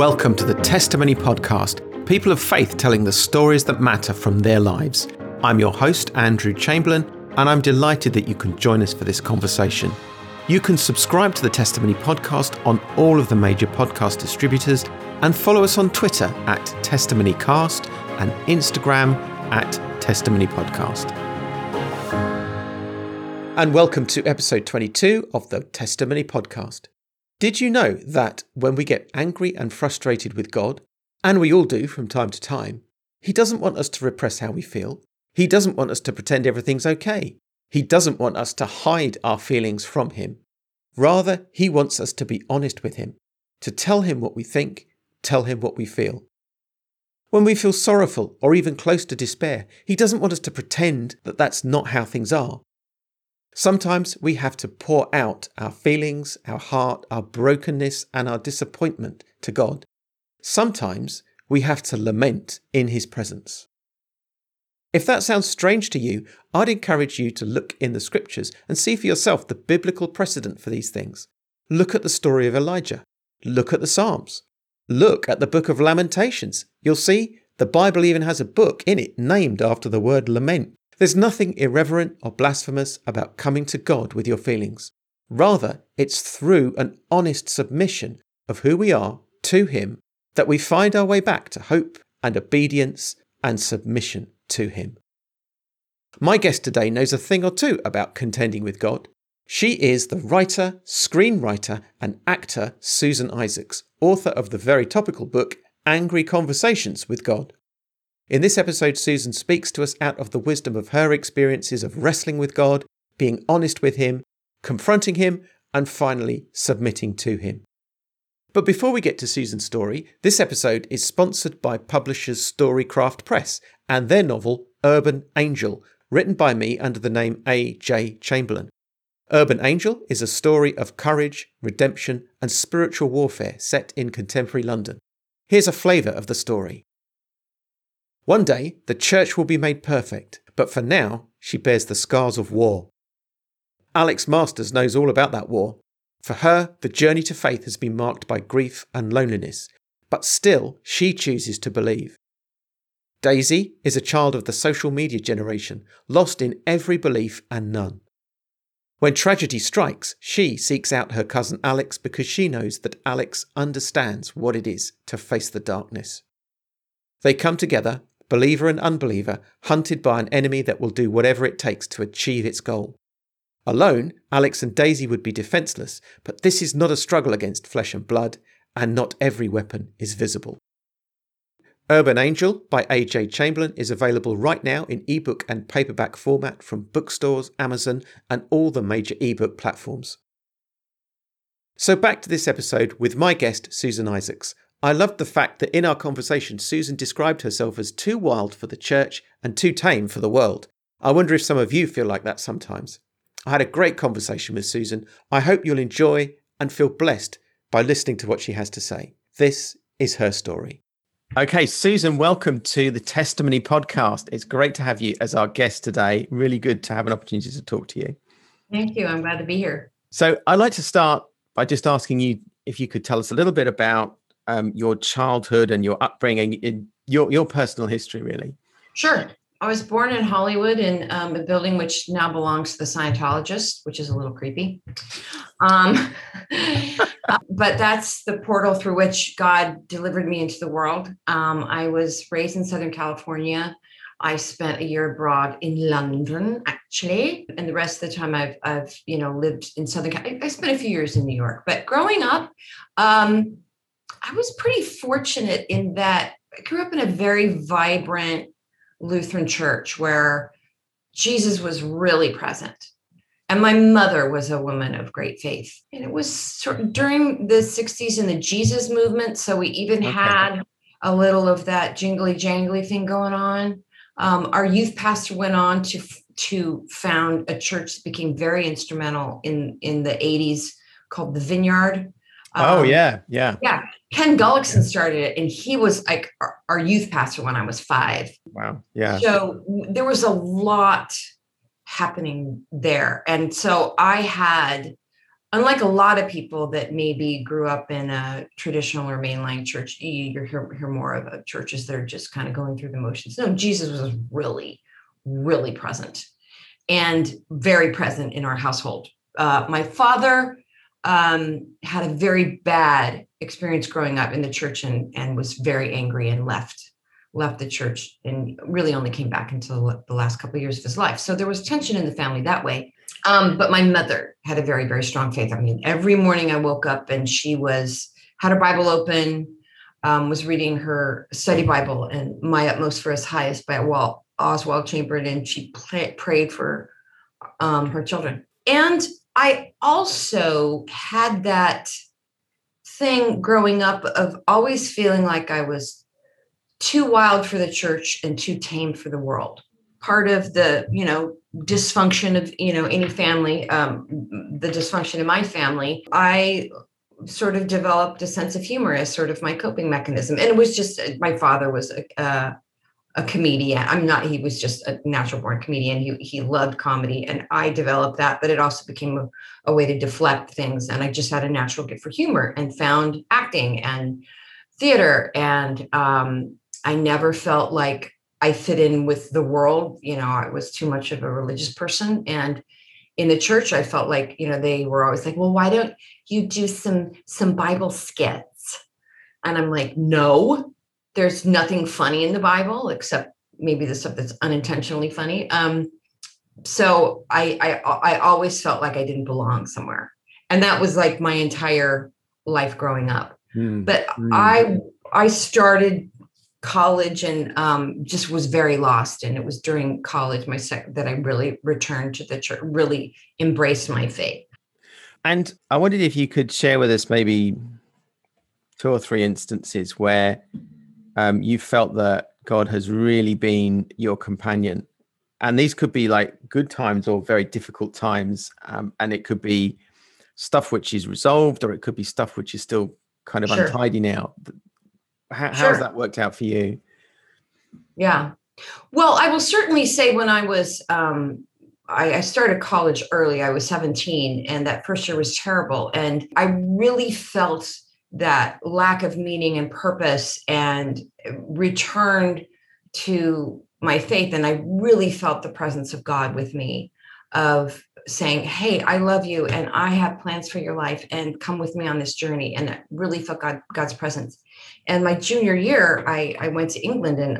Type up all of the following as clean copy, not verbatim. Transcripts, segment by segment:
Welcome to the Testimony Podcast, people of faith telling the stories that matter from their lives. I'm your host, Andrew Chamberlain, and I'm delighted that you can join us for this conversation. You can subscribe to the Testimony Podcast on all of the major podcast distributors and follow us on Twitter at TestimonyCast and Instagram at Testimony Podcast. And welcome to episode 22 of the Testimony Podcast. Did you know that when we get angry and frustrated with God, and we all do from time to time, He doesn't want us to repress how we feel. He doesn't want us to pretend everything's okay. He doesn't want us to hide our feelings from Him. Rather, He wants us to be honest with Him, to tell Him what we think, tell Him what we feel. When we feel sorrowful or even close to despair, He doesn't want us to pretend that that's not how things are. Sometimes we have to pour out our feelings, our heart, our brokenness, and our disappointment to God. Sometimes we have to lament in His presence. If that sounds strange to you, I'd encourage you to look in the scriptures and see for yourself the biblical precedent for these things. Look at the story of Elijah. Look at the Psalms. Look at the book of Lamentations. You'll see the Bible even has a book in it named after the word lament. There's nothing irreverent or blasphemous about coming to God with your feelings. Rather, it's through an honest submission of who we are to Him that we find our way back to hope and obedience and submission to Him. My guest today knows a thing or two about contending with God. She is the writer, screenwriter, and actor Susan Isaacs, author of the very topical book Angry Conversations with God. In this episode, Susan speaks to us out of the wisdom of her experiences of wrestling with God, being honest with Him, confronting Him, and finally submitting to Him. But before we get to Susan's story, this episode is sponsored by Publisher's Storycraft Press and their novel Urban Angel, written by me under the name A.J. Chamberlain. Urban Angel is a story of courage, redemption, and spiritual warfare set in contemporary London. Here's a flavour of the story. One day, the church will be made perfect, but for now, she bears the scars of war. Alex Masters knows all about that war. For her, the journey to faith has been marked by grief and loneliness, but still she chooses to believe. Daisy is a child of the social media generation, lost in every belief and none. When tragedy strikes, she seeks out her cousin Alex because she knows that Alex understands what it is to face the darkness. They come together, believer and unbeliever, hunted by an enemy that will do whatever it takes to achieve its goal. Alone, Alex and Daisy would be defenceless, but this is not a struggle against flesh and blood, and not every weapon is visible. Urban Angel by A.J. Chamberlain is available right now in ebook and paperback format from bookstores, Amazon, and all the major ebook platforms. So back to this episode with my guest, Susan Isaacs. I loved the fact that in our conversation, Susan described herself as too wild for the church and too tame for the world. I wonder if some of you feel like that sometimes. I had a great conversation with Susan. I hope you'll enjoy and feel blessed by listening to what she has to say. This is her story. Okay, Susan, welcome to the Testimony Podcast. It's great to have you as our guest today. Really good to have an opportunity to talk to you. Thank you. I'm glad to be here. So I'd like to start by just asking you if you could tell us a little bit about your childhood and your upbringing, in your personal history, really. Sure. I was born in Hollywood in a building which now belongs to the Scientologists, which is a little creepy. But that's the portal through which God delivered me into the world. I was raised in Southern California. I spent a year abroad in London, actually. And the rest of the time I've lived in Southern California. I spent a few years in New York. But growing up, I was pretty fortunate in that I grew up in a very vibrant Lutheran church where Jesus was really present. And my mother was a woman of great faith. And it was sort of during the 60s and the Jesus movement. So we even had a little of that jingly jangly thing going on. Our youth pastor went on to found a church that became very instrumental in the 80s called the Vineyard. Yeah. Ken Gullickson started it, and he was like our youth pastor when I was 5. Wow. Yeah. So there was a lot happening there. And so I had unlike a lot of people that maybe grew up in a traditional or mainline church, you hear more of churches that are just kind of going through the motions. No, Jesus was really, really present and very present in our household. My father had a very bad experience growing up in the church and was very angry and left the church and really only came back until the last couple of years of his life. So there was tension in the family that way. But my mother had a very, very strong faith. I mean, every morning I woke up and she had her Bible open, was reading her study Bible and My Utmost for His Highest by Walt Oswald Chamberlain. And she prayed for her children. And I also had that thing growing up of always feeling like I was too wild for the church and too tame for the world. Part of the, dysfunction of, any family, the dysfunction in my family, I sort of developed a sense of humor as sort of my coping mechanism. And it was just, my father was a comedian. He was just a natural born comedian. He loved comedy and I developed that, but it also became a way to deflect things. And I just had a natural gift for humor and found acting and theater. And I never felt like I fit in with the world. I was too much of a religious person. And in the church, I felt like, they were always like, well, why don't you do some Bible skits? And I'm like, no, there's nothing funny in the Bible, except maybe the stuff that's unintentionally funny. So I always felt like I didn't belong somewhere. And that was like my entire life growing up. But I started college and just was very lost, and it was during college that I really returned to the church, really embraced my faith. And I wondered if you could share with us maybe two or three instances where you felt that God has really been your companion, and these could be like good times or very difficult times, and it could be stuff which is resolved or it could be stuff which is still kind of untidy now. How has that worked out for you? Yeah. Well, I will certainly say when I was, I started college early, I was 17, and that first year was terrible. And I really felt that lack of meaning and purpose and returned to my faith. And I really felt the presence of God with me, of saying, hey, I love you and I have plans for your life and come with me on this journey. And I really felt God's presence. And my junior year, I went to England and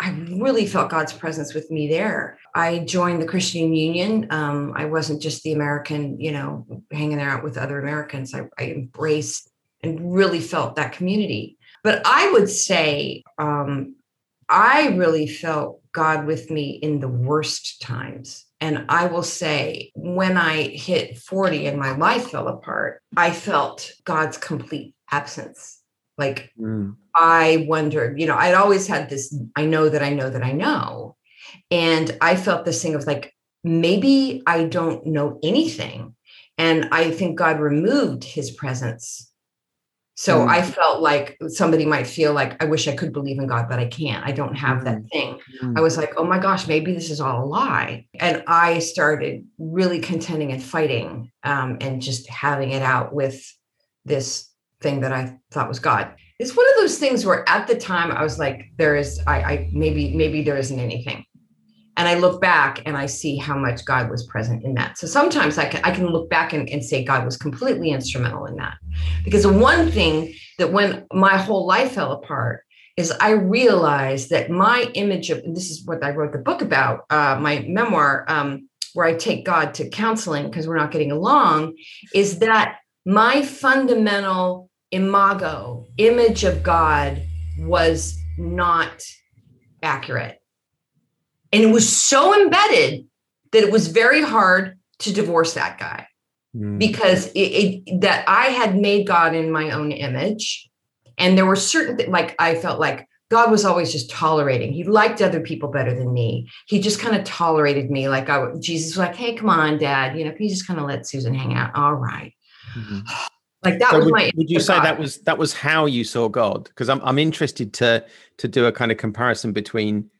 I really felt God's presence with me there. I joined the Christian Union. I wasn't just the American, hanging out with other Americans. I embraced and really felt that community. But I would say I really felt God with me in the worst times. And I will say when I hit 40 and my life fell apart, I felt God's complete absence. Like I wondered, I'd always had this, I know. And I felt this thing of like, maybe I don't know anything. And I think God removed his presence. So I felt like somebody might feel like, I wish I could believe in God, but I can't, I don't have that thing. I was like, oh my gosh, maybe this is all a lie. And I started really contending and fighting and just having it out with this thing that I thought was God. It's one of those things where at the time I was like, maybe there isn't anything. And I look back and I see how much God was present in that. So sometimes I can look back and say God was completely instrumental in that. Because the one thing that when my whole life fell apart is I realized that my image of, and this is what I wrote the book about, my memoir, where I take God to counseling because we're not getting along, is that my fundamental imago, image of God, was not accurate. And it was so embedded that it was very hard to divorce that guy because that I had made God in my own image. And there were certain, I felt like God was always just tolerating. He liked other people better than me. He just kind of tolerated me. Like Jesus was like, hey, come on, Dad, can you just kind of let Susan hang out? All right. Would you say that was how you saw God? Because I'm interested to do a kind of comparison between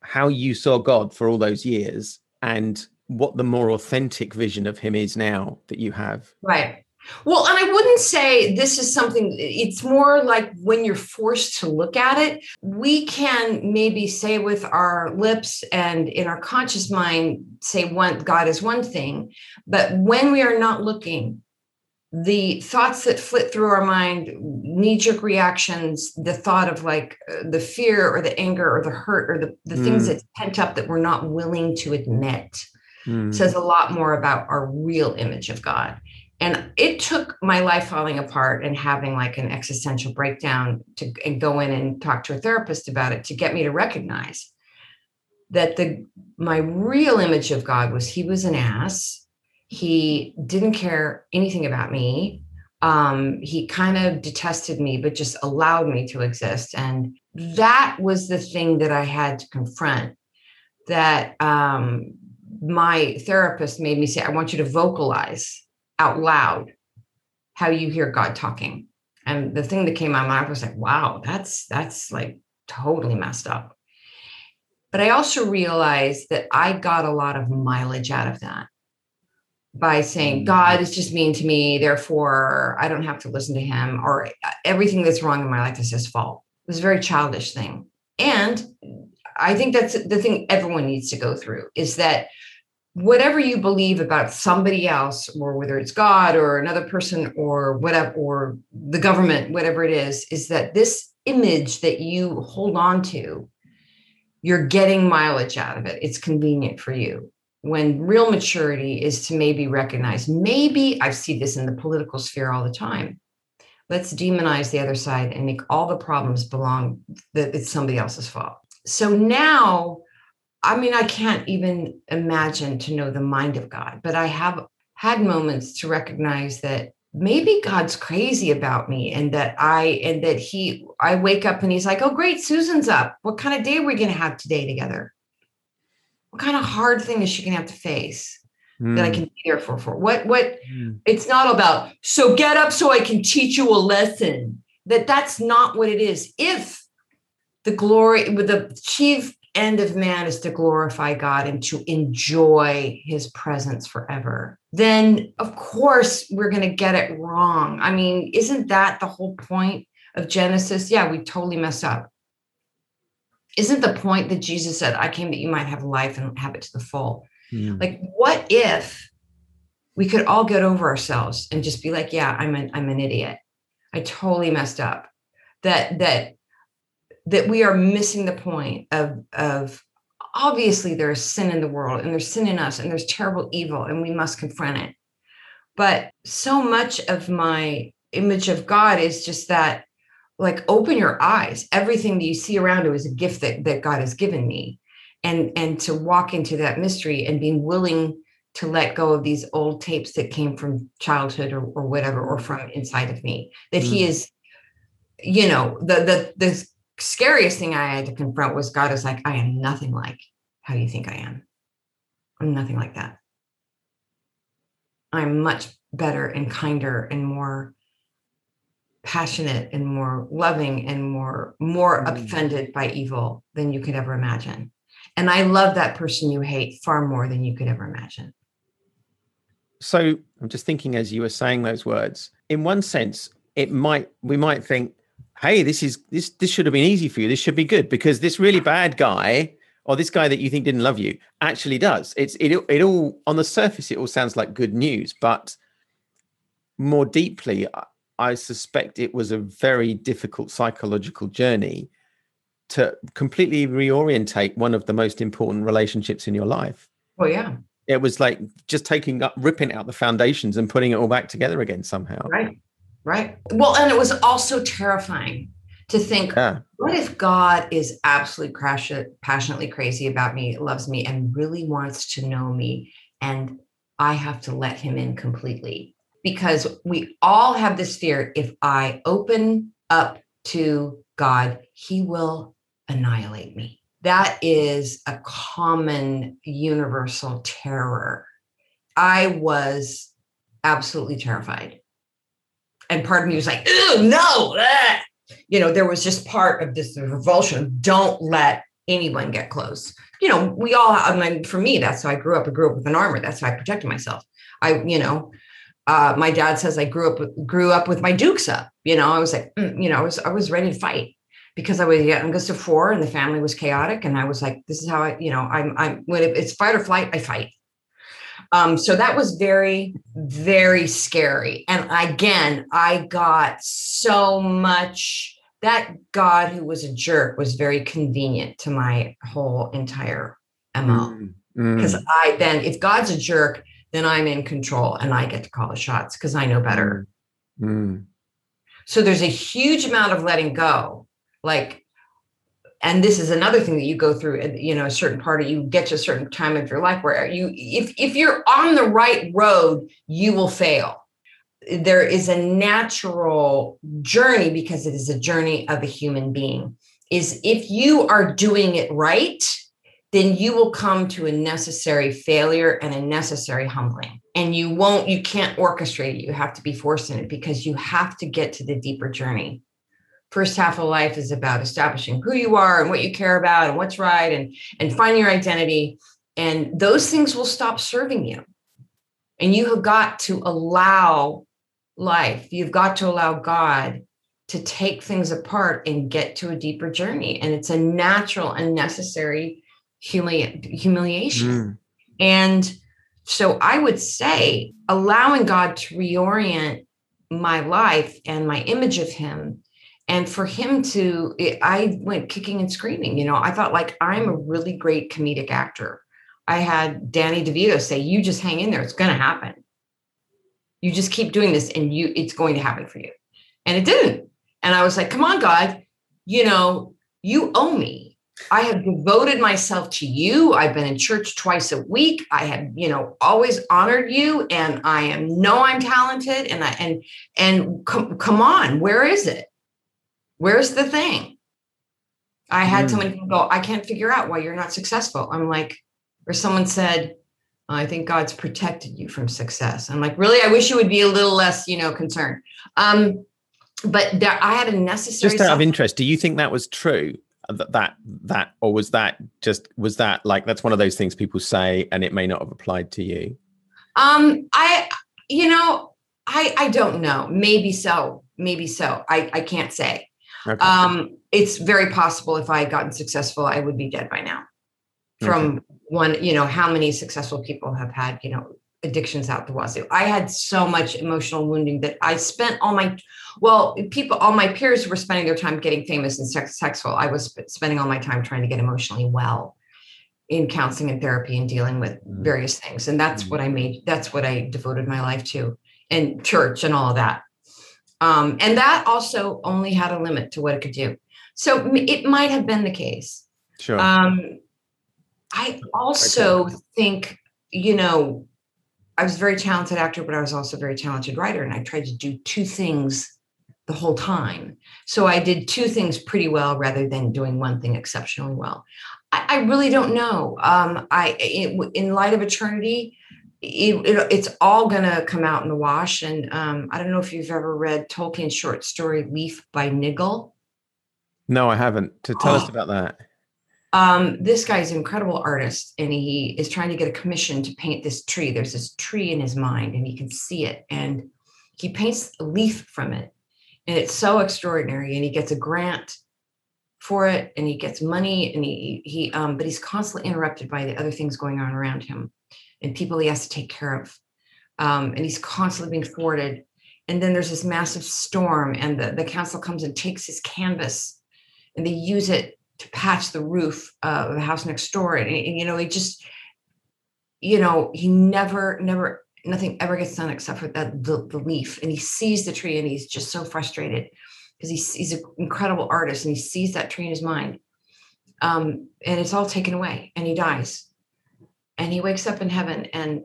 how you saw God for all those years and what the more authentic vision of him is now that you have. Right. Well, and I wouldn't say this is something, it's more like when you're forced to look at it, we can maybe say with our lips and in our conscious mind, say one, God is one thing, but when we are not looking, the thoughts that flit through our mind, knee-jerk reactions, the thought of like the fear or the anger or the hurt or the things that's pent up that we're not willing to admit says a lot more about our real image of God. And it took my life falling apart and having like an existential breakdown to and go in and talk to a therapist about it to get me to recognize that my real image of God was he was an ass. He didn't care anything about me. He kind of detested me, but just allowed me to exist. And that was the thing that I had to confront, that my therapist made me say, I want you to vocalize out loud how you hear God talking. And the thing that came out of my mind was like, wow, that's like totally messed up. But I also realized that I got a lot of mileage out of that by saying, God is just mean to me, therefore I don't have to listen to him, or everything that's wrong in my life is his fault. It was a very childish thing. And I think that's the thing everyone needs to go through, is that whatever you believe about somebody else, or whether it's God or another person or whatever, or the government, whatever it is that this image that you hold on to, you're getting mileage out of it. It's convenient for you. When real maturity is to maybe recognize, maybe I see this in the political sphere all the time. Let's demonize the other side and make all the problems belong that it's somebody else's fault. So now, I mean, I can't even imagine to know the mind of God, but I have had moments to recognize that maybe God's crazy about me, and that I wake up and he's like, oh, great, Susan's up. What kind of day are we going to have today together? What kind of hard thing is she going to have to face that I can be there for it's not about, so get up so I can teach you a lesson. That's not what it is. If the glory with the chief end of man is to glorify God and to enjoy his presence forever, then of course we're going to get it wrong. I mean, isn't that the whole point of Genesis? Yeah, we totally messed up. Isn't the point that Jesus said, I came that you might have life and have it to the full? Yeah. Like, what if we could all get over ourselves and just be like, yeah, I'm an idiot. I totally messed up. That we are missing the point of obviously there is sin in the world, and there's sin in us, and there's terrible evil, and we must confront it. But so much of my image of God is just that, like, open your eyes. Everything that you see around you is a gift that God has given me. And to walk into that mystery and being willing to let go of these old tapes that came from childhood or whatever, or from inside of me, that he is, you know, the scariest thing I had to confront was God is like, I am nothing like how you think I am. I'm nothing like that. I'm much better and kinder and more passionate and more loving and more offended by evil than you could ever imagine. And I love that person you hate far more than you could ever imagine. So I'm just thinking as you were saying those words, in one sense, we might think, hey, this should have been easy for you. This should be good, because this really bad guy, or this guy that you think didn't love you, actually does. It all, on the surface, it all sounds like good news, but more deeply, I suspect it was a very difficult psychological journey to completely reorientate one of the most important relationships in your life. Oh, yeah. It was like just ripping out the foundations and putting it all back together again somehow. Right. Right. Well, and it was also terrifying to think, what if God is absolutely passionately crazy about me, loves me, and really wants to know me, and I have to let him in completely? Because we all have this fear, if I open up to God, he will annihilate me. That is a common universal terror. I was absolutely terrified. And part of me was like, ew, no, ah. You know, there was just part of this revulsion. Don't let anyone get close. You know, we all, I mean, for me, that's how I grew up. I grew up with an armor. That's how I protected myself. My dad says I grew up with my dukes up. You know, I was like, I was ready to fight because I was the youngest of four and the family was chaotic. And I was like, this is how I, you know, I'm when it's fight or flight, I fight. So that was very, very scary. And again, I got so much. That God who was a jerk was very convenient to my whole entire MO. Because I then, if God's a jerk, then I'm in control and I get to call the shots because I know better. So there's a huge amount of letting go. Like, and this is another thing that you go through, you know, a certain part of you get to a certain time of your life where you, if you're on the right road, you will fail. There is a natural journey because it is a journey of a human being. Is if you are doing it right, then you will come to a necessary failure and a necessary humbling. And you can't orchestrate it. You have to be forced in it because you have to get to the deeper journey. First half of life is about establishing who you are and what you care about and what's right and finding your identity. And those things will stop serving you. And you have got to allow life. You've got to allow God to take things apart and get to a deeper journey. And it's a natural and necessary humiliation. And so I would say allowing God to reorient my life and my image of him. And for him to, I went kicking and screaming. You know, I thought like, I'm a really great comedic actor. I had Danny DeVito say, you just hang in there. It's going to happen. You just keep doing this and it's going to happen for you. And it didn't. And I was like, come on, God, you know, you owe me. I have devoted myself to you. I've been in church twice a week. I have, you know, always honored you. And I'm talented. And come on, where is it? Where's the thing? I had so many people go, I can't figure out why you're not successful. I'm like, or someone said, oh, I think God's protected you from success. I'm like, really? I wish you would be a little less, you know, concerned. But there, I had a necessary. Just out of interest, do you think that was true? That, or was that like, that's one of those things people say, and it may not have applied to you. I don't know. Maybe so. I can't say. Okay. It's very possible if I had gotten successful, I would be dead by now. From one, you know, how many successful people have had, you know, addictions out the wazoo. I had so much emotional wounding that I spent all my peers were spending their time getting famous and successful. I was spending all my time trying to get emotionally well in counseling and therapy and dealing with various things. And that's what I made. That's what I devoted my life to, and church and all of that. And that also only had a limit to what it could do. So it might have been the case. Sure. I also think, you know, I was a very talented actor, but I was also a very talented writer. And I tried to do two things the whole time. So I did two things pretty well rather than doing one thing exceptionally well. I really don't know. In light of eternity, it's all going to come out in the wash. And I don't know if you've ever read Tolkien's short story, Leaf by Niggle. No, I haven't. Tell us about that. This guy's an incredible artist, and he is trying to get a commission to paint this tree. There's this tree in his mind, and he can see it, and he paints a leaf from it, and it's so extraordinary. And he gets a grant for it, and he gets money, and he but he's constantly interrupted by the other things going on around him, and people he has to take care of, and he's constantly being thwarted. And then there's this massive storm, and the council comes and takes his canvas, and they use it to patch the roof of the house next door. And you know, he just, you know, he never, nothing ever gets done except for that, the leaf. And he sees the tree, and he's just so frustrated because he's an incredible artist, and he sees that tree in his mind. And it's all taken away, and he dies. And he wakes up in heaven, and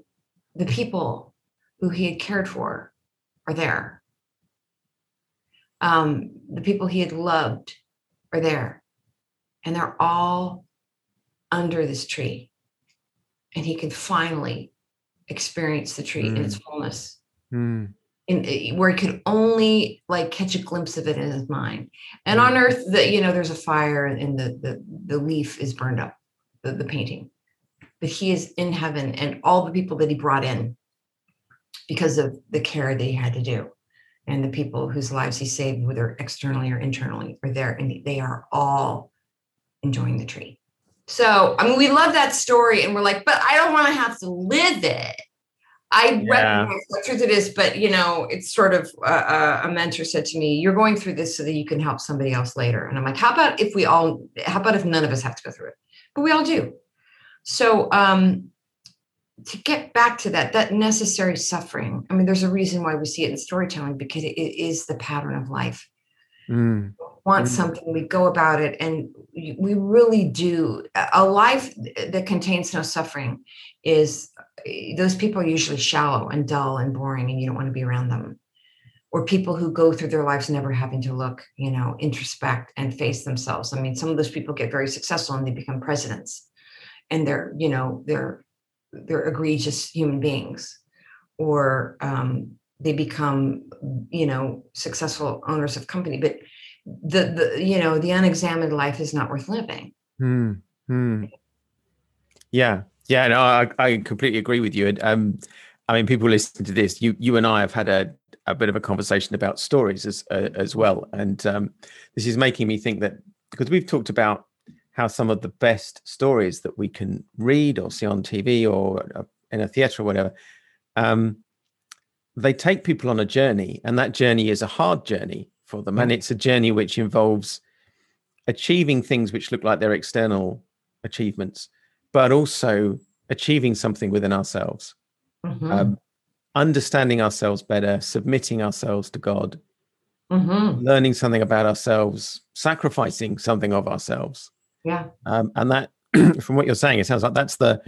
the people who he had cared for are there. The people he had loved are there. And they're all under this tree. And he can finally experience the tree in its fullness. where he could only like catch a glimpse of it in his mind. And on Earth, there's a fire and the leaf is burned up, the painting. But he is in heaven, and all the people that he brought in because of the care that he had to do, and the people whose lives he saved, whether externally or internally, are there, and they are all enjoying the tree. So, I mean, we love that story, and we're like, but I don't want to have to live it. I recognize what truth it is, but, it's sort of a mentor said to me, you're going through this so that you can help somebody else later. And I'm like, how about if none of us have to go through it? But we all do. So to get back to that necessary suffering, I mean, there's a reason why we see it in storytelling, because it is the pattern of life. Mm. We want something, we go about it, and we really do. A life that contains no suffering is, those people are usually shallow and dull and boring, and you don't want to be around them. Or people who go through their lives never having to look, introspect and face themselves. I mean, some of those people get very successful and they become presidents, and they're egregious human beings, or they become, successful owners of company. But the unexamined life is not worth living. Mm-hmm. Yeah. Yeah, no, I completely agree with you. And I mean, people listening to this, you and I have had a bit of a conversation about stories as well. And this is making me think that, because we've talked about how some of the best stories that we can read or see on TV or in a theatre or whatever, they take people on a journey, and that journey is a hard journey for them. Mm-hmm. And it's a journey which involves achieving things which look like they're external achievements, but also achieving something within ourselves, mm-hmm. Understanding ourselves better, submitting ourselves to God, mm-hmm. learning something about ourselves, sacrificing something of ourselves. Yeah. And that, from what you're saying, it sounds like that's the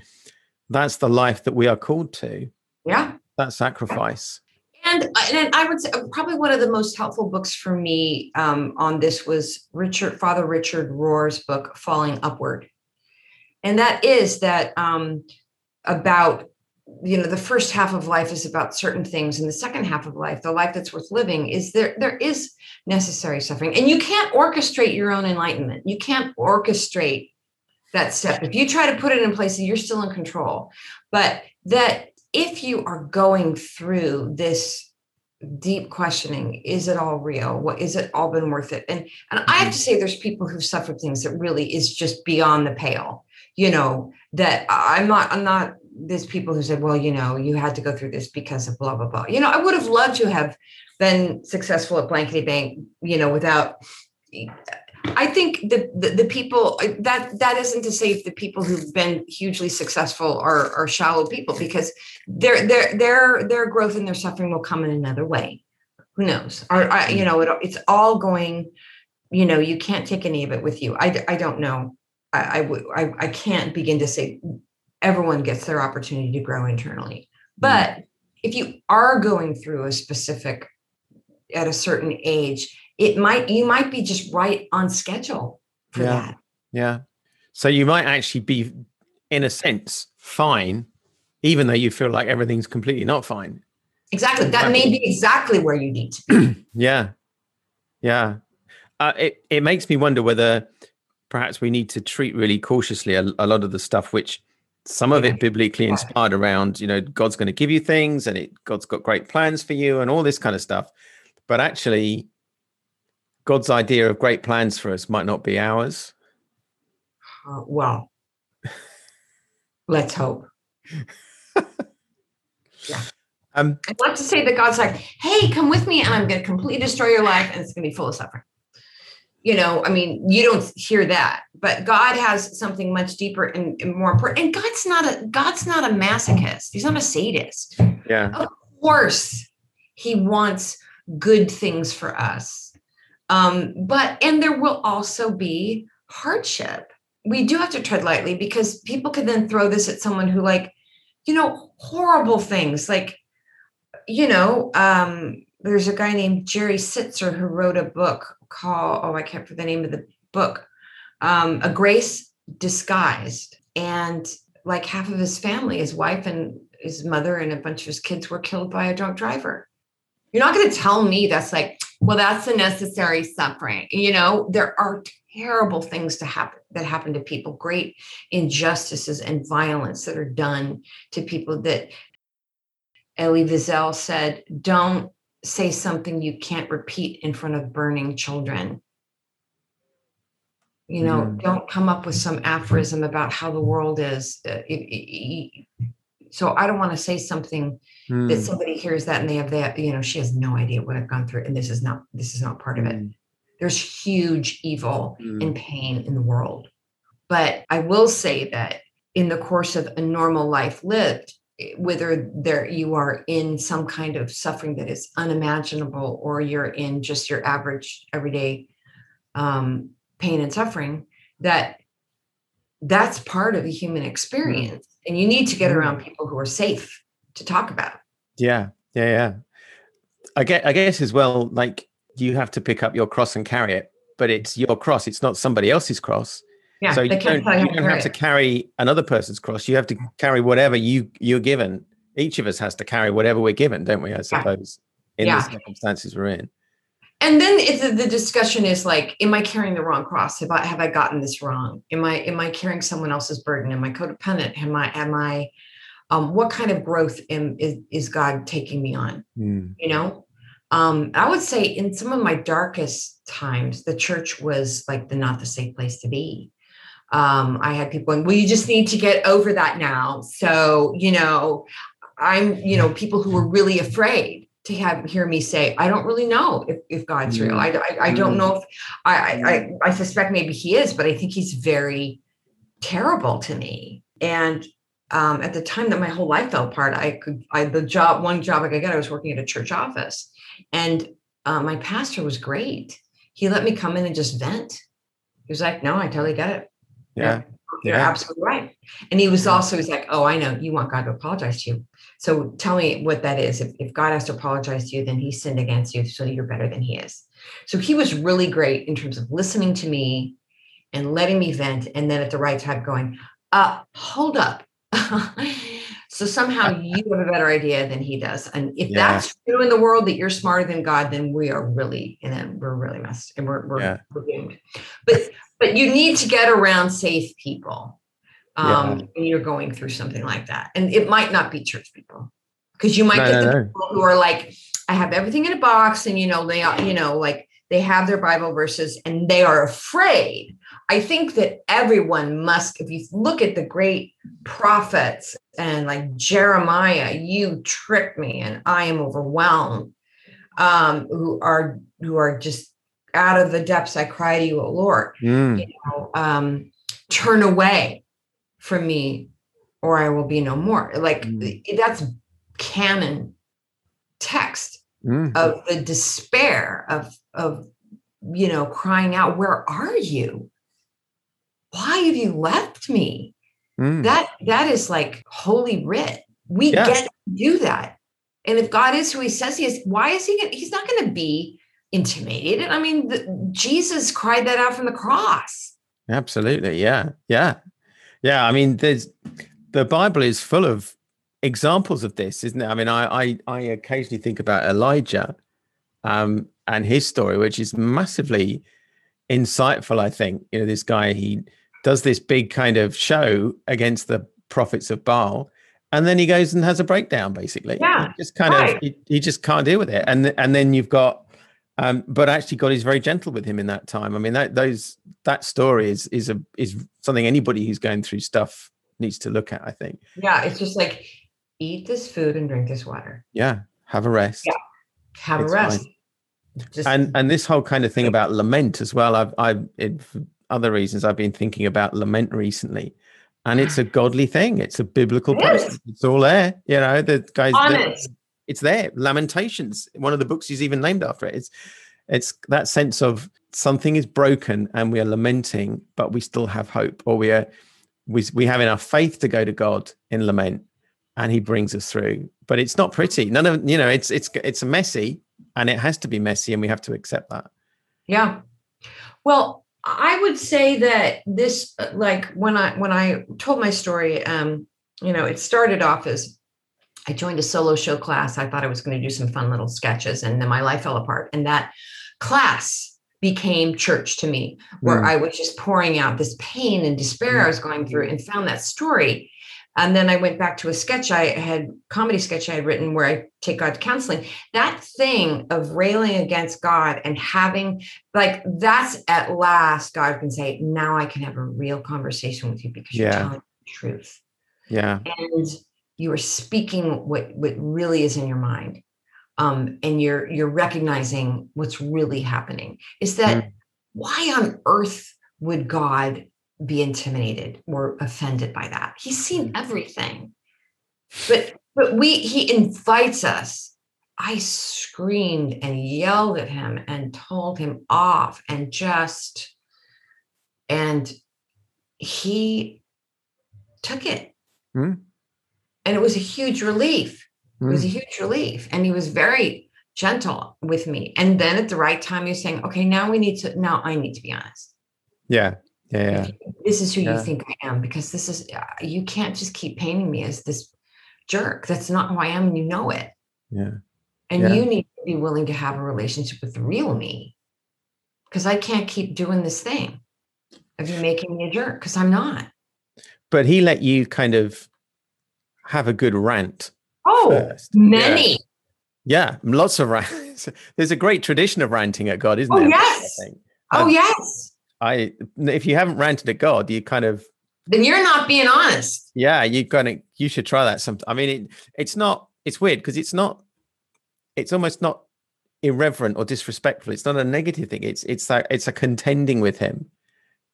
life that we are called to. Yeah. That sacrifice. And I would say probably one of the most helpful books for me on this was Father Richard Rohr's book, Falling Upward. And that is that about, the first half of life is about certain things. And the second half of life, the life that's worth living, is there is necessary suffering. And you can't orchestrate your own enlightenment. You can't orchestrate that step. If you try to put it in place, you're still in control. But that if you are going through this deep questioning, is it all real? What is it all been worth it? And I have to say, there's people who've suffered things that really is just beyond the pale. That I'm not there's people who said, well, you had to go through this because of blah, blah, blah. I would have loved to have been successful at blankety blank, I think the people that isn't to say the people who've been hugely successful are shallow people, because their growth and their suffering will come in another way. Who knows? It's all going, you can't take any of it with you. I don't know. I can't begin to say everyone gets their opportunity to grow internally. But if you are going through at a certain age, you might be just right on schedule for that. Yeah. So you might actually be, in a sense, fine, even though you feel like everything's completely not fine. Exactly. That may be exactly where you need to be. Yeah. Yeah. It makes me wonder whether perhaps we need to treat really cautiously a lot of the stuff which some of it biblically inspired around, God's going to give you things and God's got great plans for you and all this kind of stuff. But actually, God's idea of great plans for us might not be ours. Well, let's hope. Yeah. I'd like to say that God's like, hey, come with me and I'm going to completely destroy your life and it's going to be full of suffering. You don't hear that, but God has something much deeper and more important. And God's not a masochist. He's not a sadist. Yeah. Of course, he wants good things for us. But there will also be hardship. We do have to tread lightly, because people can then throw this at someone who horrible things like, there's a guy named Jerry Sittser who wrote a book called, I can't remember the name of the book, A Grace Disguised. And like half of his family, his wife and his mother and a bunch of his kids were killed by a drunk driver. You're not going to tell me that's like, well, that's a necessary suffering. You know, there are terrible things to happen that happen to people, great injustices and violence that are done to people that Elie Wiesel said, don't say something you can't repeat in front of burning children. You know, don't come up with some aphorism about how the world is. So I don't want to say something that somebody hears that and they have that, you know, she has no idea what I've gone through. And this is not part of it. There's huge evil and pain in the world. But I will say that in the course of a normal life lived, whether there you are in some kind of suffering that is unimaginable, or you're in just your average everyday pain and suffering, that's part of the human experience. And you need to get around people who are safe to talk about it. Yeah. Yeah. Yeah. I guess as well, like, you have to pick up your cross and carry it, but it's your cross. It's not somebody else's cross. Yeah, so you don't have to carry another person's cross. You have to carry whatever you're given. Each of us has to carry whatever we're given, don't we? I suppose in the circumstances we're in. And then the discussion is like, am I carrying the wrong cross? Have I gotten this wrong? Am I carrying someone else's burden? Am I codependent? Am I what kind of growth is God taking me on? You know? I would say in some of my darkest times, the church was like not the safe place to be. I had people going, well, you just need to get over that now. So, you know, people who were really afraid to hear me say, I don't really know if God's real. I don't know if I suspect maybe he is, but I think he's very terrible to me. And at the time that my whole life fell apart, I was working at a church office. And my pastor was great. He let me come in and just vent. He was like, no, I totally get it. Yeah. You're absolutely right. And he's like, oh, I know you want God to apologize to you. So tell me what that is. If God has to apologize to you, then he sinned against you. So you're better than he is. So he was really great in terms of listening to me and letting me vent. And then at the right time going, hold up. So somehow you have a better idea than he does. And if that's true in the world, that you're smarter than God, then we are really, we're really messed, and we're doomed. But you need to get around safe people when you're going through something like that. And it might not be church people, because you might get the people who are like, I have everything in a box, and, you know, they are, you know, like they have their Bible verses and they are afraid. I think that everyone must, if you look at the great prophets and like Jeremiah, you tricked me and I am overwhelmed, who are just out of the depths. I cry to you, O Lord, you know, turn away from me or I will be no more. Like that's canon text of the despair of, you know, crying out, where are you? Why have you left me? That is like holy writ. We get to do that. And if God is who he says he is, why is he's not going to be intimidated. I mean, Jesus cried that out from the cross. Absolutely. Yeah. Yeah. Yeah. I mean, the Bible is full of examples of this, isn't it? I mean, I occasionally think about Elijah and his story, which is massively insightful, I think. You know, this guy, he does this big kind of show against the prophets of Baal, and then he goes and has a breakdown, basically. Yeah, he just can't deal with it. And then you've got, but actually God is very gentle with him in that time. I mean, that story is something anybody who's going through stuff needs to look at, I think. Yeah, it's just like, eat this food and drink this water. Yeah, have a rest. Yeah, have a rest. Just, and this whole kind of thing about lament as well. Other reasons I've been thinking about lament recently, and it's a godly thing. It's a biblical process. It's all there, you know. The guys, it's there. Lamentations, one of the books he's even named after it. It's that sense of something is broken and we are lamenting, but we still have hope, or we have enough faith to go to God in lament, and He brings us through. But it's not pretty. None of you know. It's messy, and it has to be messy, and we have to accept that. Yeah. Well, I would say that this, like when I told my story, you know, it started off as I joined a solo show class. I thought I was going to do some fun little sketches, and then my life fell apart. And that class became church to me, where I was just pouring out this pain and despair I was going through, and found that story. And then I went back to a sketch I had, comedy sketch I had written, where I take God to counseling. That thing of railing against God and having, like, that's at last God can say, now I can have a real conversation with you, because you're telling the truth. Yeah. And you are speaking what really is in your mind. And you're recognizing what's really happening. Is that why on earth would God be intimidated or offended by that? He's seen everything. But he invites us. I screamed and yelled at him and told him off, and he took it. And it was a huge relief. It was a huge relief. And he was very gentle with me. And then at the right time, he was saying, okay, now I need to be honest. Yeah. This is who you think I am, because this is, you can't just keep painting me as this jerk. That's not who I am. And you know it. Yeah. And you need to be willing to have a relationship with the real me, because I can't keep doing this thing of you making me a jerk, because I'm not. But he let you kind of have a good rant. Oh, first. Many. Yeah. Lots of rants. There's a great tradition of ranting at God, isn't there? Yes. Yes. If you haven't ranted at God, you kind of, then you're not being honest. Yeah, you should try that sometime. I mean, it's weird, because it's almost not irreverent or disrespectful. It's not a negative thing. It's a contending with him,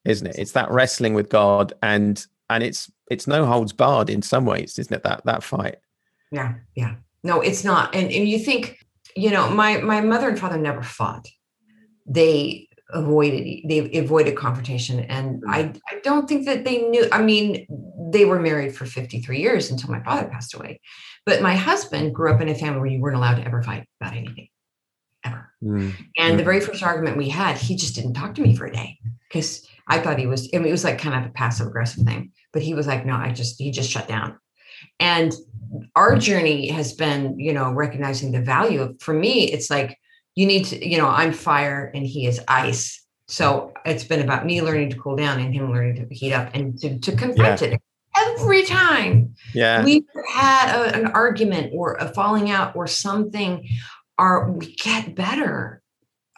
isn't it? It's that wrestling with God, and it's no holds barred in some ways, isn't it? That fight. Yeah, yeah. No, it's not. And you think, my mother and father never fought. They avoided confrontation. And I don't think that they knew. I mean, they were married for 53 years until my father passed away. But my husband grew up in a family where you weren't allowed to ever fight about anything, ever. And the very first argument we had, he just didn't talk to me for a day, because I thought it was like kind of a passive aggressive thing, but he was like, no, he just shut down. And our journey has been, recognizing the value of, for me, it's like, you need to, I'm fire and he is ice. So it's been about me learning to cool down and him learning to heat up and to confront it. Every time we've had an argument or a falling out or something, we get better.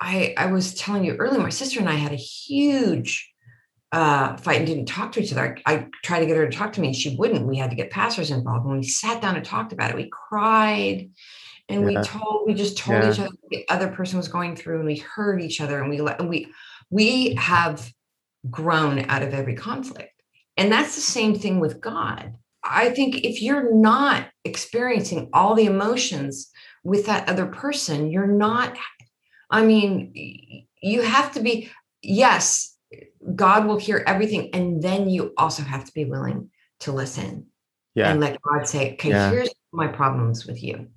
I was telling you earlier, my sister and I had a huge fight and didn't talk to each other. I tried to get her to talk to me and she wouldn't. We had to get pastors involved. When we sat down and talked about it, we cried. And we just told each other what the other person was going through, and we heard each other, and we have grown out of every conflict. And that's the same thing with God. I think if you're not experiencing all the emotions with that other person, you're not, I mean, you have to be, yes, God will hear everything. And then you also have to be willing to listen and let God say, okay, here's my problems with you.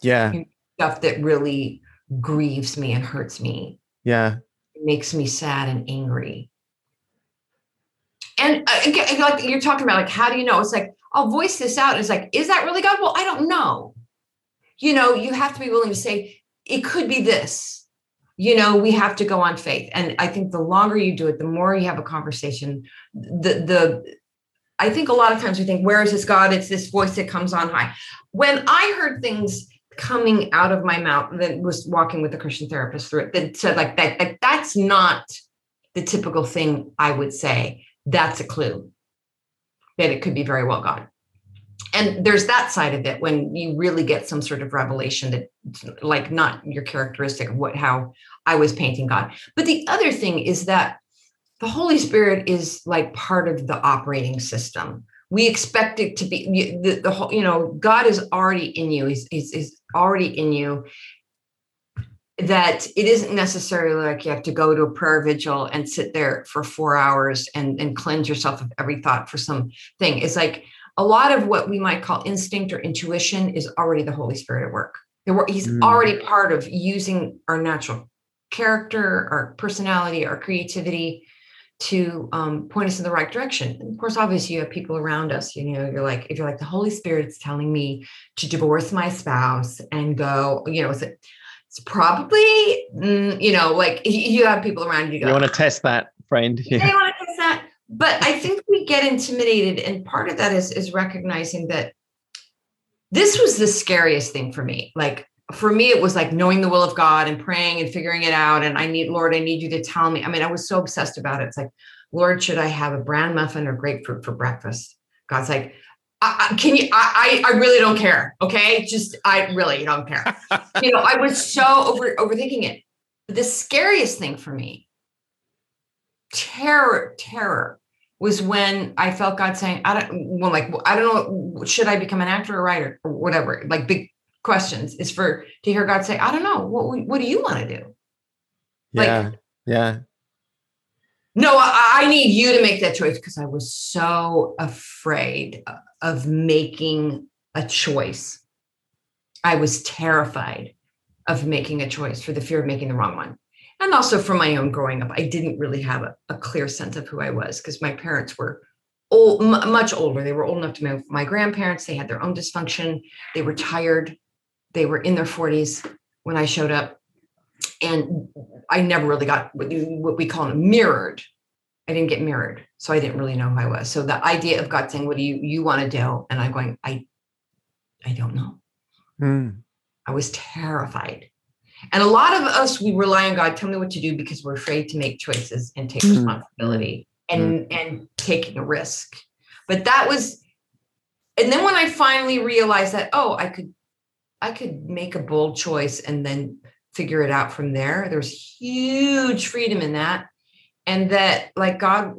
Yeah. Stuff that really grieves me and hurts me. Yeah. It makes me sad and angry. And like you're talking about, like, how do you know? It's like, I'll voice this out. And it's like, is that really God? Well, I don't know. You have to be willing to say, it could be this. We have to go on faith. And I think the longer you do it, the more you have a conversation. I think a lot of times we think, where is this God? It's this voice that comes on high. When I heard things coming out of my mouth, that was walking with a Christian therapist through it, that said like that that's not the typical thing I would say. That's a clue that it could be very well God. And there's that side of it when you really get some sort of revelation that, like, not your characteristic of how I was painting God. But the other thing is that the Holy Spirit is like part of the operating system. We expect it to be the whole, God is already in you. He's already in you. That it isn't necessarily like you have to go to a prayer vigil and sit there for 4 hours and cleanse yourself of every thought for something. It's like a lot of what we might call instinct or intuition is already the Holy Spirit at work. He's already part of using our natural character, our personality, our creativity to point us in the right direction. And of course, obviously, you have people around us, you know, you're like, if you're like, the Holy Spirit's telling me to divorce my spouse and go, you know, it's probably, you know, like you have people around you. Go, you want to test that, friend. Yeah. They want to test that. But I think we get intimidated. And part of that is recognizing that this was the scariest thing for me. Like, for me, it was like knowing the will of God and praying and figuring it out. And I need, Lord, I need you to tell me. I mean, I was so obsessed about it. It's like, Lord, should I have a brown muffin or grapefruit for breakfast? God's like, I really don't care. Okay. Just, I really don't care. You know, I was so overthinking it. The scariest thing for me, terror was when I felt God saying, I don't know, should I become an actor or writer or whatever? Like big questions is for to hear God say, I don't know, what do you want to do? Yeah. Like, yeah. No, I need you to make that choice, because I was so afraid of making a choice. I was terrified of making a choice for the fear of making the wrong one. And also from my own growing up, I didn't really have a clear sense of who I was, because my parents were old, much older. They were old enough to move. My grandparents, they had their own dysfunction. They were tired. They were in their 40s when I showed up. And I never really got what we call mirrored. I didn't get mirrored. So I didn't really know who I was. So the idea of God saying, what do you want to do? And I'm going, I don't know. I was terrified. And a lot of us, we rely on God, tell me what to do, because we're afraid to make choices and take responsibility and taking a risk. But that was, and then when I finally realized that, oh, I could make a bold choice and then figure it out from there. There's huge freedom in that. And that God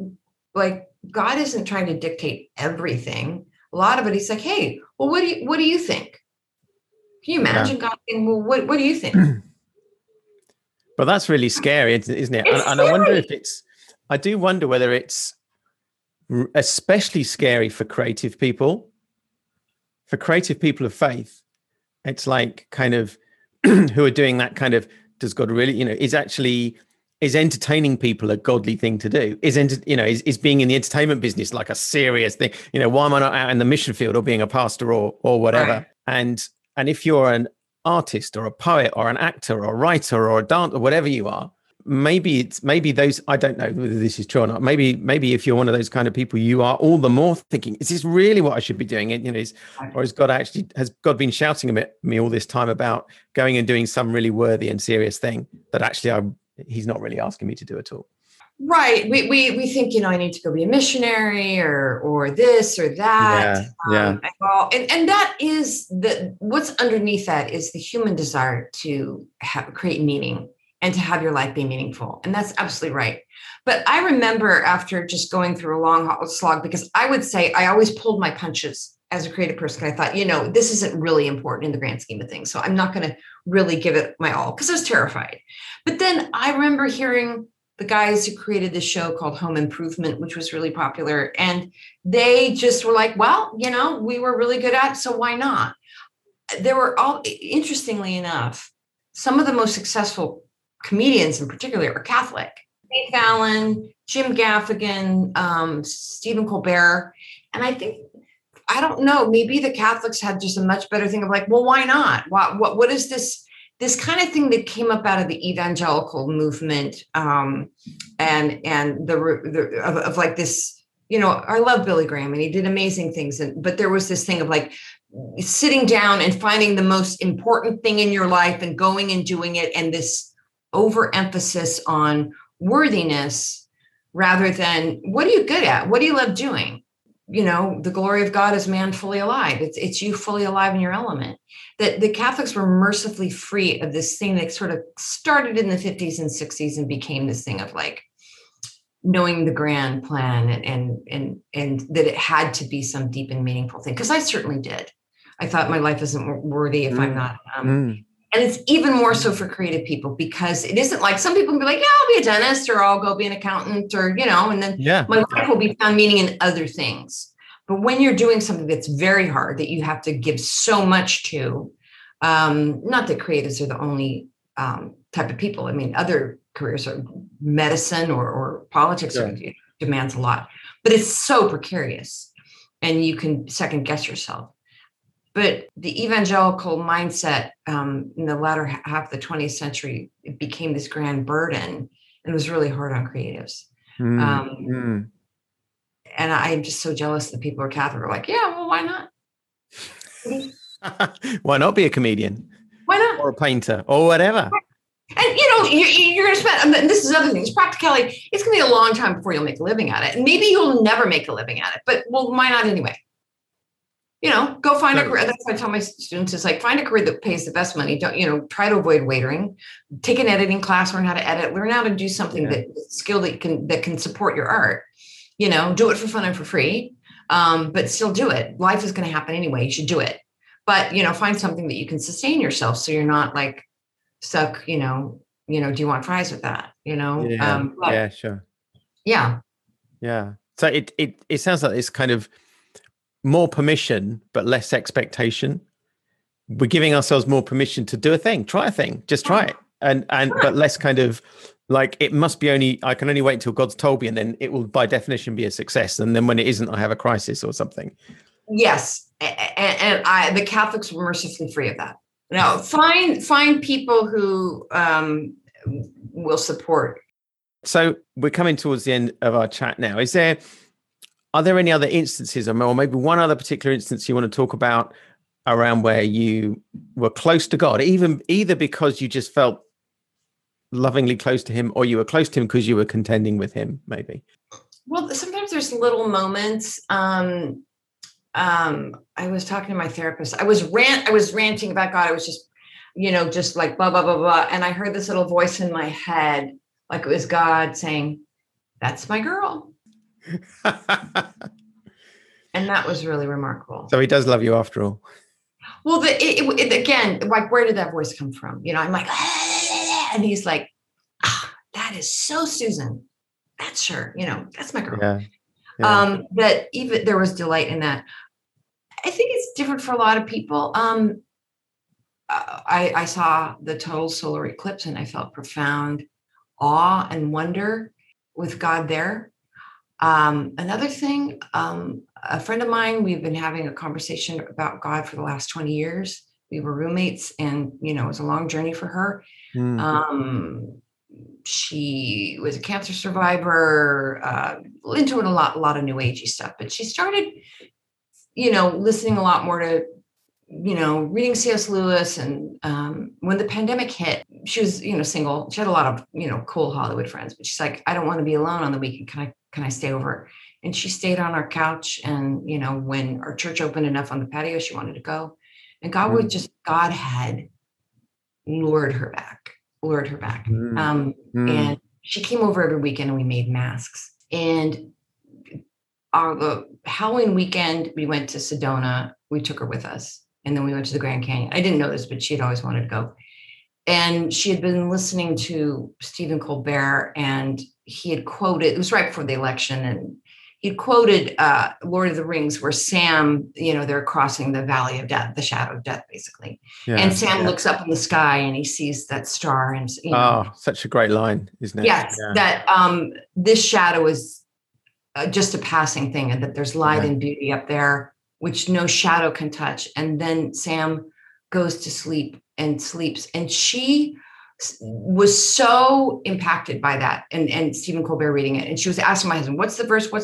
isn't trying to dictate everything. A lot of it, he's like, hey, well, what do you think? Can you imagine God saying, well, what do you think? But that's really scary, isn't it? And I wonder if I do wonder whether it's especially scary for creative people of faith. It's like kind of who are doing that kind of, does God really, you know, is entertaining people a godly thing to do? Is being in the entertainment business like a serious thing? You know, why am I not out in the mission field or being a pastor or whatever? Right. And if you're an artist or a poet or an actor or a writer or a dancer or whatever you are, maybe those, I don't know whether this is true or not. Maybe if you're one of those kind of people, you are all the more thinking, is this really what I should be doing? And, you know, has God been shouting at me all this time about going and doing some really worthy and serious thing that actually he's not really asking me to do at all? Right. We think, you know, I need to go be a missionary or this or that. Yeah. And that is what's underneath that is the human desire to create meaning and to have your life be meaningful. And that's absolutely right. But I remember after just going through a long slog, because I would say I always pulled my punches as a creative person. I thought, you know, this isn't really important in the grand scheme of things. So I'm not going to really give it my all, because I was terrified. But then I remember hearing the guys who created the show called Home Improvement, which was really popular. And they just were like, well, you know, we were really good at it, so why not? There were all, interestingly enough, some of the most successful comedians in particular are Catholic. Nate Fallon, Jim Gaffigan, Stephen Colbert. And I think, I don't know, maybe the Catholics had just a much better thing of like, well, why not? What is this? This kind of thing that came up out of the evangelical movement and like this, you know, I love Billy Graham and he did amazing things. But there was this thing of like sitting down and finding the most important thing in your life and going and doing it. And this overemphasis on worthiness rather than what are you good at? What do you love doing? You know, the glory of God is man fully alive. It's you fully alive in your element. That the Catholics were mercifully free of this thing that sort of started in the 50s and 60s and became this thing of like knowing the grand plan and that it had to be some deep and meaningful thing. Because I certainly did. I thought my life isn't worthy if I'm not. And it's even more so for creative people, because it isn't like some people can be like, yeah, I'll be a dentist or I'll go be an accountant or, you know, and then my life will be found meaning in other things. But when you're doing something that's very hard that you have to give so much to, not that creatives are the only type of people. I mean, other careers, or medicine or politics, yeah. It demands a lot, but it's so precarious and you can second guess yourself. But the evangelical mindset in the latter half of the 20th century, it became this grand burden and was really hard on creatives. Mm-hmm. And I'm just so jealous that people are Catholic. Are like, yeah, well, why not? Why not be a comedian? Why not? Or a painter or whatever. And, you know, you're going to spend, and this is other things, practicality, it's going to be a long time before you'll make a living at it. And maybe you'll never make a living at it, but well, why not anyway? You know, go find a career. That's what I tell my students. It's like, find a career that pays the best money. Don't, you know, try to avoid waitering, take an editing class, learn how to edit, learn how to do something yeah. that skill that can support your art, you know, do it for fun and for free, but still do it. Life is going to happen anyway. You should do it, but, you know, find something that you can sustain yourself. So you're not like stuck, you know, do you want fries with that? You know? Yeah. Yeah, sure. Yeah. Yeah. So it sounds like it's kind of more permission, but less expectation. We're giving ourselves more permission to do a thing, try a thing, just try it. And but less kind of like, it must be only, I can only wait till God's told me, and then it will by definition be a success. And then when it isn't, I have a crisis or something. Yes. And the Catholics were mercifully free of that. Now find people who will support. So we're coming towards the end of our chat now. Are there any other instances, or maybe one other particular instance you want to talk about around where you were close to God, even either because you just felt lovingly close to him, or you were close to him because you were contending with him, maybe? Well, sometimes there's little moments. I was talking to my therapist. I was ranting about God. I was just, you know, just like blah, blah, blah, blah. And I heard this little voice in my head, like it was God saying, "That's my girl." And that was really remarkable. So he does love you after all. Well, again, like, where did that voice come from? You know, I'm like, ah, and he's like, ah, that is so Susan. That's her. You know, that's my girl. Yeah. Yeah. That even there was delight in that. I think it's different for a lot of people. I saw the total solar eclipse and I felt profound awe and wonder with God there. Another thing, a friend of mine, we've been having a conversation about God for the last 20 years. We were roommates and, you know, it was a long journey for her. Mm-hmm. She was a cancer survivor, into a lot of new agey stuff, but she started, you know, listening a lot more to, you know, reading C.S. Lewis. And, when the pandemic hit, she was, you know, single, she had a lot of, you know, cool Hollywood friends, but she's like, I don't want to be alone on the weekend. Can I stay over? And she stayed on our couch. And, you know, when our church opened enough on the patio, she wanted to go. And God would just, God had lured her back. Mm. And she came over every weekend and we made masks. And the Halloween weekend, we went to Sedona. We took her with us. And then we went to the Grand Canyon. I didn't know this, but she had always wanted to go. And she had been listening to Stephen Colbert, and he had quoted, it was right before the election, and he quoted Lord of the Rings, where Sam, you know, they're crossing the valley of death, the shadow of death, basically. Yeah, and Sam looks up in the sky and he sees that star. And you know, oh, such a great line, isn't it? Yes, yeah. That this shadow is just a passing thing, and that there's light and beauty up there, which no shadow can touch. And then Sam goes to sleep and sleeps. And she was so impacted by that and Stephen Colbert reading it. And she was asking my husband, what's the verse? What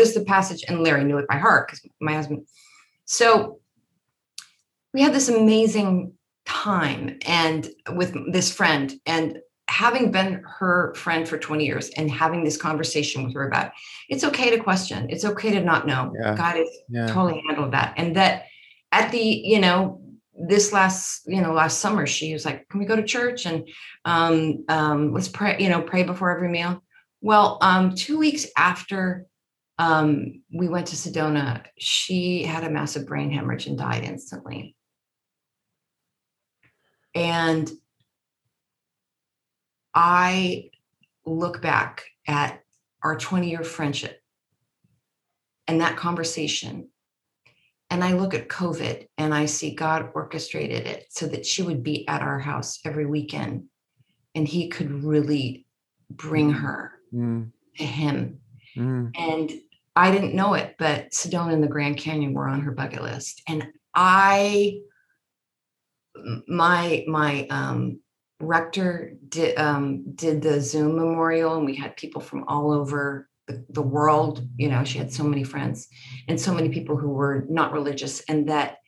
is the passage? And Larry knew it by heart because my husband. So we had this amazing time and with this friend, and having been her friend for 20 years and having this conversation with her about, it's okay to question. It's okay to not know. Yeah. God has totally handled that. And that at the, you know, this last summer, she was like, can we go to church? And let's pray, you know, pray before every meal. Well, 2 weeks after we went to Sedona, she had a massive brain hemorrhage and died instantly. And I look back at our 20-year friendship and that conversation. And I look at COVID and I see God orchestrated it so that she would be at our house every weekend and he could really bring her to him. And I didn't know it, but Sedona and the Grand Canyon were on her bucket list. And my rector did the Zoom memorial, and we had people from all over the world. You know, she had so many friends and so many people who were not religious, and that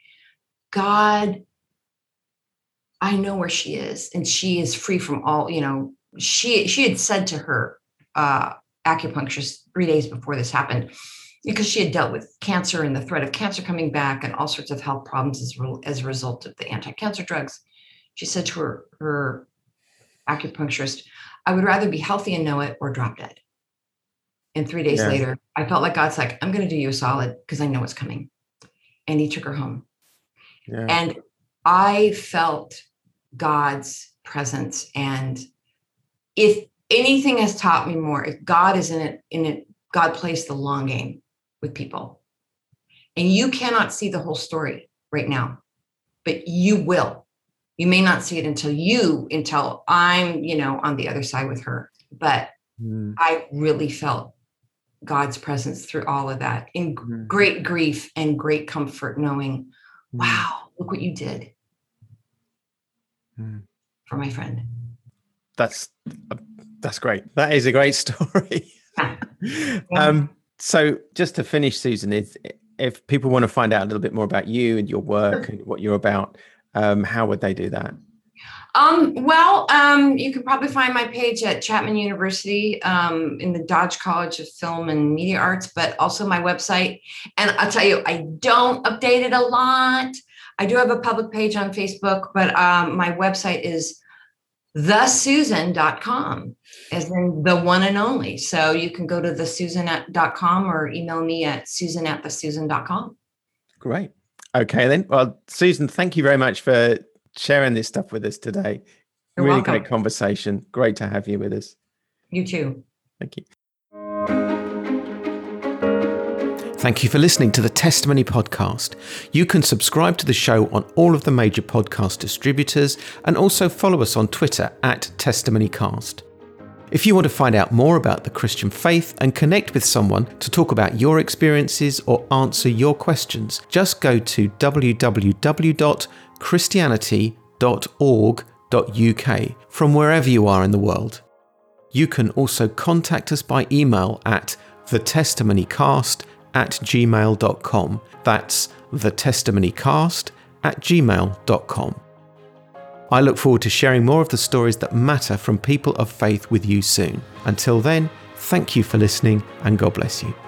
God, I know where she is, and she is free from all, you know, she had said to her acupuncturist 3 days before this happened, because she had dealt with cancer and the threat of cancer coming back and all sorts of health problems as a result of the anti-cancer drugs. She said to her acupuncturist, I would rather be healthy and know it or drop dead. And 3 days later, I felt like God's like, I'm going to do you a solid because I know what's coming. And he took her home. Yeah. And I felt God's presence. And if anything has taught me more, if God is in it, God plays the long game with people. And you cannot see the whole story right now, but you will. You may not see it until I'm, you know, on the other side with her. But I really felt God's presence through all of that, in great grief and great comfort, knowing, wow, look what you did for my friend. That's great. That is a great story. Yeah. So just to finish, Susan, if people want to find out a little bit more about you and your work and what you're about, how would they do that? You can probably find my page at Chapman University in the Dodge College of Film and Media Arts, but also my website. And I'll tell you, I don't update it a lot. I do have a public page on Facebook, but my website is thesusan.com, as in the one and only. So you can go to thesusan.com or email me at susan@thesusan.com. Great. Okay, then. Well, Susan, thank you very much for sharing this stuff with us today. You're really welcome. Great conversation. Great to have you with us. You too. Thank you. Thank you for listening to the Testimony Podcast. You can subscribe to the show on all of the major podcast distributors, and also follow us on Twitter at TestimonyCast. If you want to find out more about the Christian faith and connect with someone to talk about your experiences or answer your questions, just go to www.christianity.org.uk from wherever you are in the world. You can also contact us by email at thetestimonycast@gmail.com. That's thetestimonycast@gmail.com. I look forward to sharing more of the stories that matter from people of faith with you soon. Until then, thank you for listening, and God bless you.